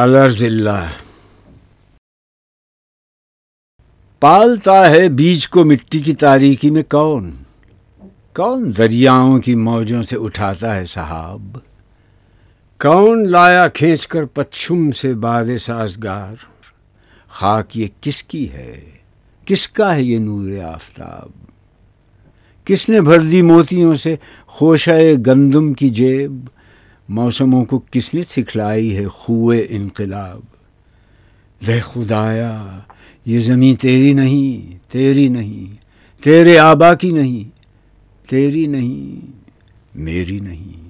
الرز اللہ پالتا ہے بیج کو مٹی کی تاریکی میں کون، کون دریاؤں کی موجوں سے اٹھاتا ہے سحاب، کون لایا کھینچ کر پچھم سے باد سازگار، خاک یہ کس کی ہے، کس کا ہے یہ نور آفتاب، کس نے بھر دی موتیوں سے خوشۂ گندم کی جیب، موسموں کو کس نے سکھلائی ہے خوئے انقلاب، دے خدایا یہ زمیں تیری نہیں، تیری نہیں، تیرے آبا کی نہیں، تیری نہیں، میری نہیں۔